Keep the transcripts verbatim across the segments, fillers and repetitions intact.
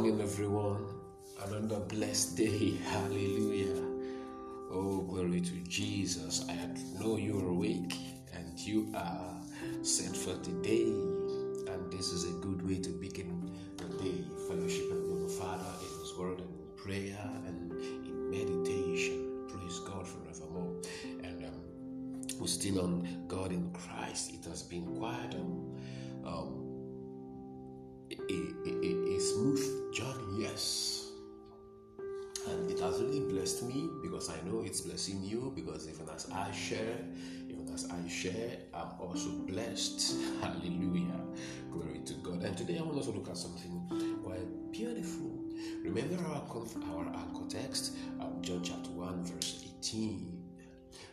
morning, everyone. Another blessed day. Hallelujah. Oh, glory to Jesus. I know you're awake and you are set for today. And this is a good way to begin the day, fellowshipping with the Father in His Word and prayer and in meditation. Praise God forevermore. And um, we're still on God in Christ. It has been quite um, um a, a, a smooth journey, yes, and it has really blessed me, because I know it's blessing you, because even as I share, even as I share, I'm also blessed. Hallelujah, glory to God. And today I want us to look at something quite beautiful. Remember our, our anchor text, um, John chapter one verse eighteen.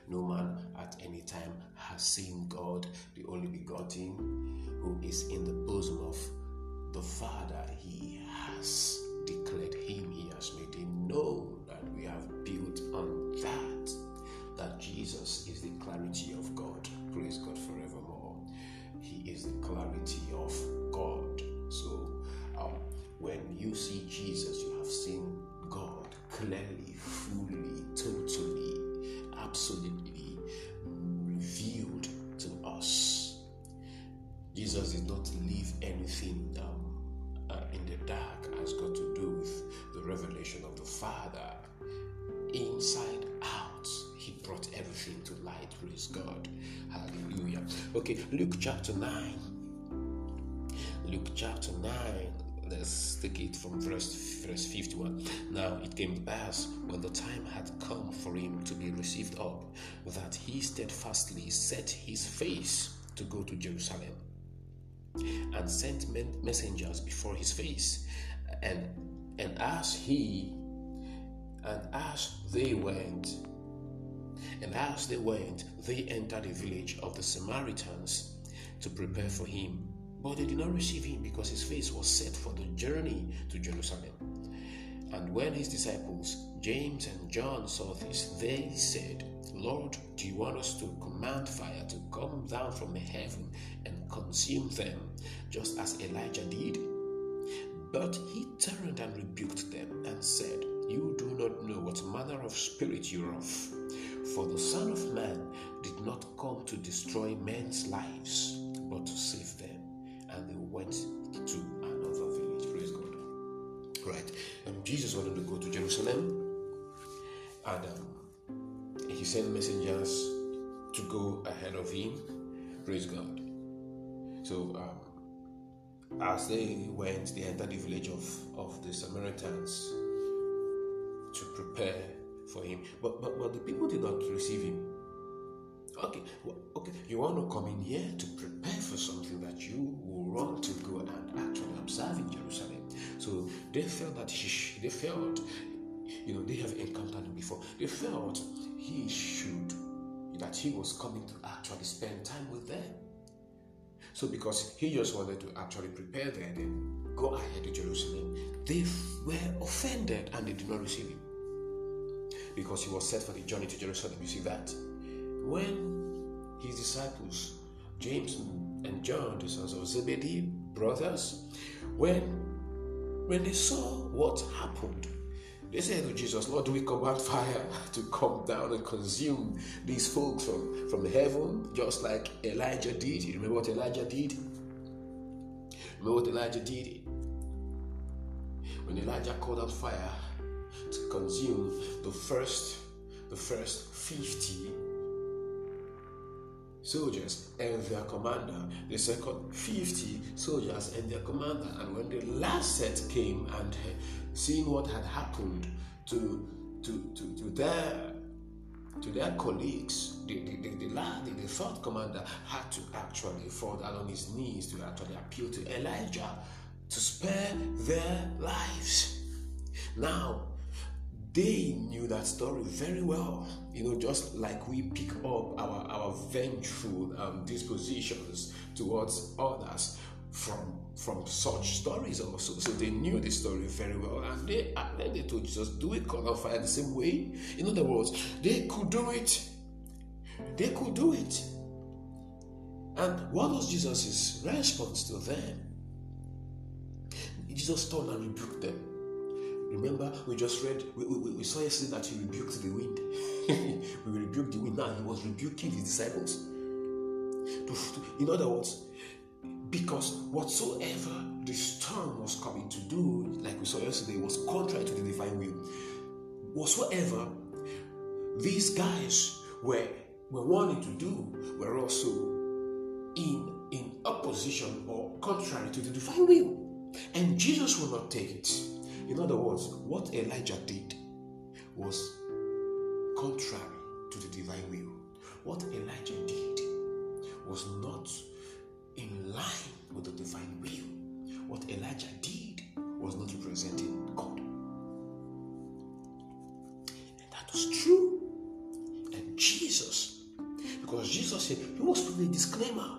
No man at any time has seen God, the only begotten, who is in the bosom of the Father. He has declared him, he has made him known, and we have built on that, that Jesus is the clarity of God. Praise God forevermore. He is the clarity of God. So um, when you see Jesus, you have seen God clearly, fully, totally, absolutely revealed to us. Jesus did not leave anything down Uh, in the dark. Has got to do with the revelation of the Father inside out. He brought everything to light. Praise God. Hallelujah. Okay, Luke chapter nine. Luke chapter nine. Let's take it from verse, verse fifty-one. Now it came to pass, when the time had come for him to be received up, that he steadfastly set his face to go to Jerusalem, and sent men- messengers before his face, and and as he and as they went and as they went they entered a village of the Samaritans to prepare for him, but they did not receive him, because his face was set for the journey to Jerusalem. And when his disciples James and John saw this, they said, Lord, do you want us to command fire to come down from heaven and consume them, just as Elijah did? But he turned and rebuked them and said, You do not know what manner of spirit you are of, for the Son of Man did not come to destroy men's lives, but to save them. And they went to another village. Praise God. Right. Um, Jesus wanted to go to Jerusalem, and um, he sent messengers to go ahead of him. Praise God. So um, as they went, they entered the village of, of the Samaritans to prepare for him. But, but but the people did not receive him. Okay, well, okay. You want to come in here to prepare for something that you will want to go and actually observe in Jerusalem. So they felt that he, they felt, you know, they have encountered him before. They felt he should, that he was coming to actually spend time with them. So because he just wanted to actually prepare them and go ahead to Jerusalem, they were offended and they did not receive him, because he was set for the journey to Jerusalem. You see that? When his disciples, James and John, the sons of Zebedee, brothers, when, when they saw what happened, they said to Jesus, Lord, do we command fire to come down and consume these folks from, from heaven, just like Elijah did? You remember what Elijah did? Remember what Elijah did? When Elijah called out fire to consume the first, the first fifty soldiers and their commander, the second fifty soldiers and their commander, and when the last set came, and seeing what had happened to to to, to their to their colleagues, the the the, the, last, the the third commander had to actually fall down on his knees to actually appeal to Elijah to spare their lives. Now, they knew that story very well. You know, just like we pick up our, our vengeful um, dispositions towards others from from such stories also. So they knew the story very well, and they, and they told Jesus, do it, call on fire the same way. In other words, they could do it. They could do it. And what was Jesus' response to them? Jesus turned and rebuked them. Remember, we just read, we, we, we saw yesterday that he rebuked the wind. We rebuked the wind. Now he was rebuking his disciples. In other words, because whatsoever the storm was coming to do, like we saw yesterday, was contrary to the divine will. Whatsoever these guys were were wanting to do were also in in opposition or contrary to the divine will, and Jesus will not take it. In other words, what Elijah did was contrary to the divine will. What Elijah did was not in line with the divine will. What Elijah did was not representing God. And that was true. And Jesus, because Jesus said, he was putting a disclaimer.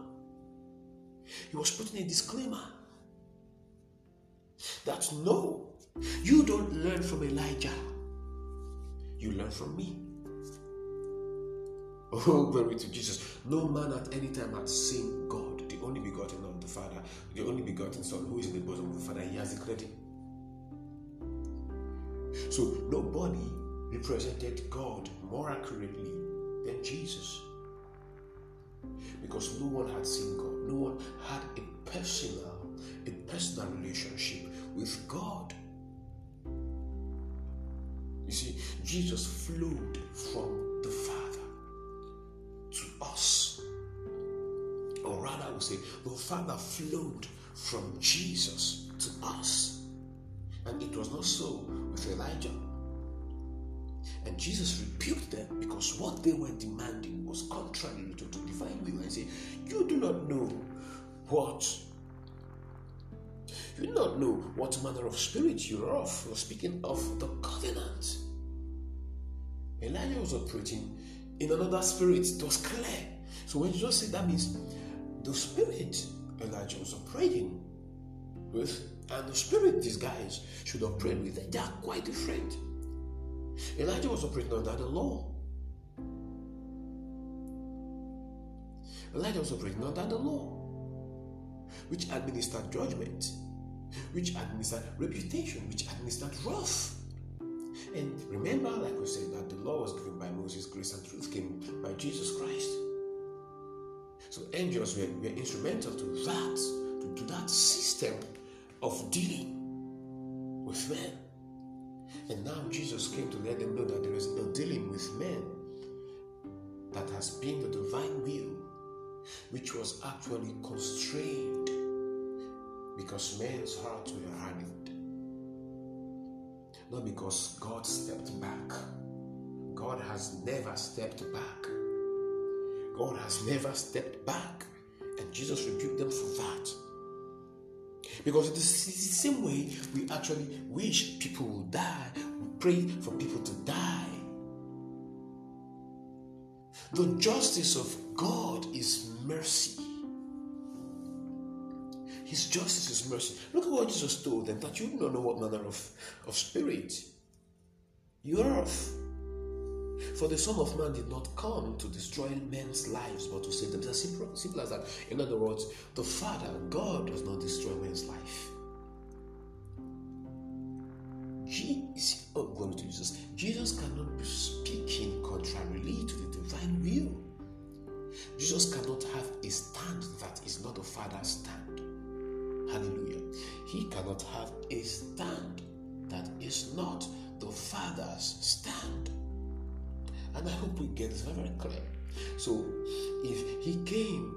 He was putting a disclaimer that no, you don't learn from Elijah. You learn from me. Oh, glory to Jesus. No man at any time hath seen God, the only begotten of the Father, the only begotten Son, who is in the bosom of the Father. He has declared him. So nobody represented God more accurately than Jesus, because no one had seen God. No one had a personal, a personal relationship with God. You see, Jesus flowed from the Father to us. Or rather, I would say, the Father flowed from Jesus to us. And it was not so with Elijah. And Jesus rebuked them because what they were demanding was contrary to the divine will. And said, you do not know what you do not know what manner of spirit you are of. You're speaking of the covenant. Elijah was operating in another spirit. It was clear. So when Jesus said that, means the spirit Elijah was operating with and the spirit these guys should operate with, they are quite different. Elijah was operating under the law. Elijah was operating under the law, which administered judgment, which administered reputation, which administered wrath. And remember, like we said, that the law was given by Moses, grace and truth came by Jesus Christ. So angels were, were instrumental to that, to, to that system of dealing with men. And now Jesus came to let them know that there is no dealing with men that has been the divine will, which was actually constrained because men's hearts were hardened. Not because God stepped back. God has never stepped back. God has never stepped back. And Jesus rebuked them for that. Because it is the same way we actually wish people will die. We pray for people to die. The justice of God is mercy. His justice is mercy. Look at what Jesus told them, that you do not know what manner of, of spirit you are of. For the Son of Man did not come to destroy men's lives, but to save them. It's as simple, simple as that. In other words, the Father, God, does not destroy men's life. Jesus, oh, glory to Jesus. Jesus cannot be speaking contrarily to the divine will. Jesus cannot have a stand that is not the Father's stand. Hallelujah. He cannot have a stand that is not the Father's stand. And I hope we get this very clear. So, if he came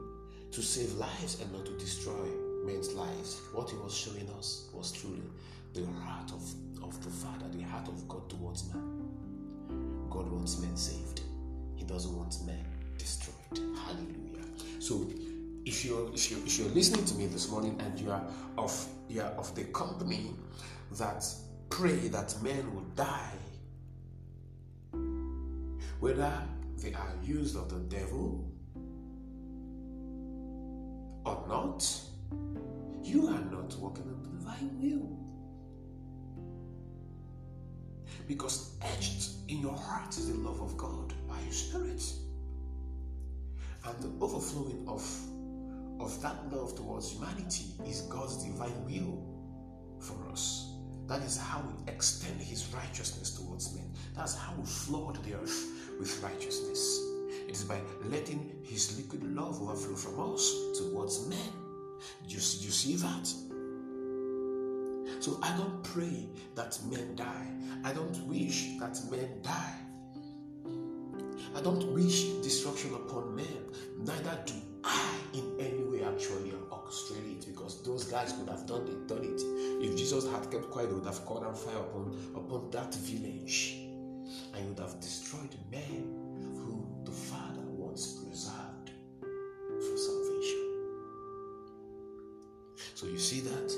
to save lives and not to destroy men's lives, what he was showing us was truly the heart of, of the Father, the heart of God towards man. God wants men saved. He doesn't want men destroyed. Hallelujah. So, if you're, if you're, if you're listening to me this morning and you are of, you are of the company that pray that men will die, whether they are used of the devil or not, you are not walking in the divine will. Because etched in your heart is the love of God by your spirit. And the overflowing of, of that love towards humanity is God's divine will. for us. That is how we extend his righteousness towards men. That's how we flood the earth with righteousness. It is by letting his liquid love overflow from us towards men. Do you see, do you see that? So I don't pray that men die. I don't wish that men die. I don't wish destruction upon men. Neither do I in any way actually orchestrate it, because those guys would have done it, done it. If Jesus had kept quiet, they would have called down fire upon, upon that village, and he would have destroyed men who the Father once preserved for salvation. So you see that?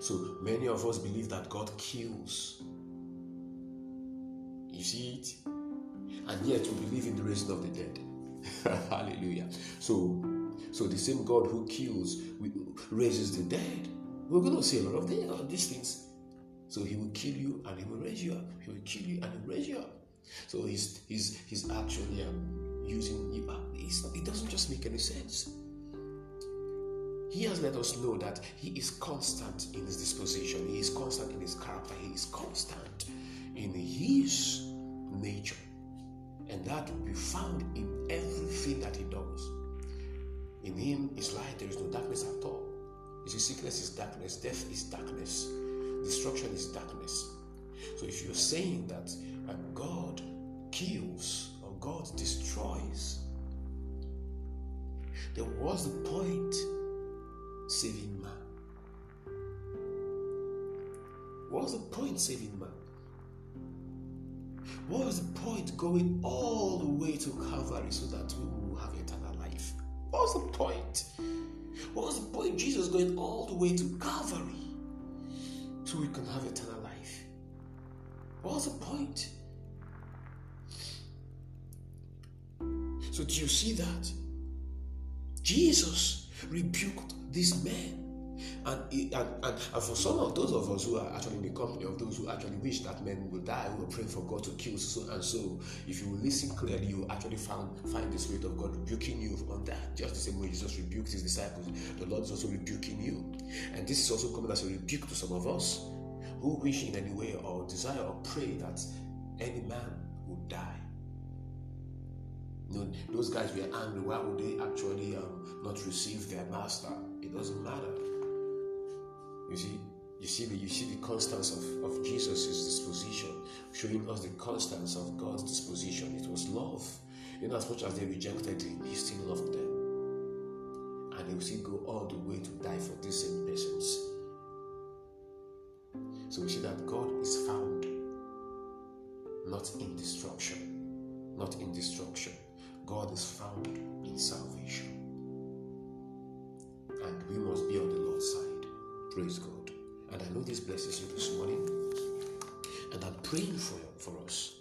So many of us believe that God kills. You see it? And yet we believe in the raising of the dead. Hallelujah. So, so the same God who kills raises the dead. We're going to see a lot of things, all these things. So he will kill you and he will raise you up. He will kill you and he will raise you up. So he's he's he's actually um, using you. It doesn't just make any sense. He has let us know that he is constant in his disposition. He is constant in his character. He is constant in his nature. And that will be found in everything that he does. In him is light. There is no darkness at all. You see, sickness is darkness. Death is darkness. Destruction is darkness. So if you're saying that God kills or God destroys, then what's the point saving man? What's the point saving man? What was the point going all the way to Calvary so that we will have eternal life? What was the point? What was the point of Jesus going all the way to Calvary so we can have eternal life? What was the point? So do you see that? Jesus rebuked these men. And, and, and, and for some of those of us who are actually in the company of those who actually wish that men will die, who are praying for God to kill so and so, if you listen clearly, you actually find, find the Spirit of God rebuking you on that. Just the same way Jesus rebuked his disciples, the Lord is also rebuking you. And this is also coming as a rebuke to some of us who wish in any way or desire or pray that any man would die. No, those guys were angry. Why would they actually um, not receive their master? It doesn't matter. You see, you see the you see the constance of, of Jesus' disposition, showing us the constance of God's disposition. It was love. In as much as they rejected him, he still loved them. And he will still go all the way to die for these same persons. So we see that God is found not in destruction, not in destruction. God is found in salvation. And we must be on the Lord's side. Praise God. And I know this blesses you this morning. And I'm praying for, for us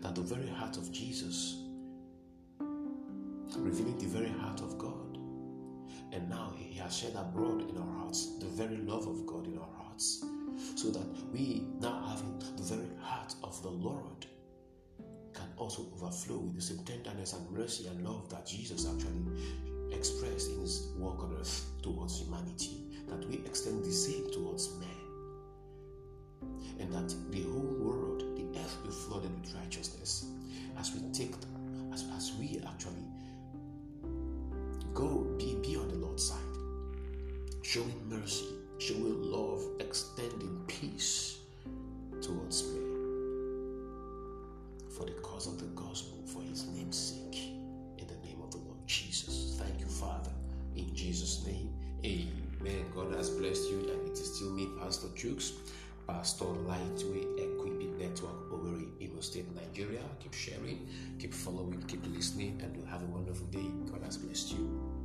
that the very heart of Jesus, revealing the very heart of God, and now he has shed abroad in our hearts the very love of God in our hearts, so that we, now having the very heart of the Lord, can also overflow with the same tenderness and mercy and love that Jesus actually expressed in his walk on earth towards humanity. That we extend the same towards men, and that the whole world, the earth, will be flooded with righteousness as we take, as, as we actually go be, be on the Lord's side, showing mercy, showing love, extending peace towards men for the cause of the gospel, for his name's sake, in the name of the Lord Jesus. Thank you, Father, in Jesus' name. Amen. Amen. God has blessed you, and it is still me, Pastor Jukes, Pastor Lightway Equipment Network, Owerri, Imo State, Nigeria. Keep sharing, keep following, keep listening, and you have a wonderful day. God has blessed you.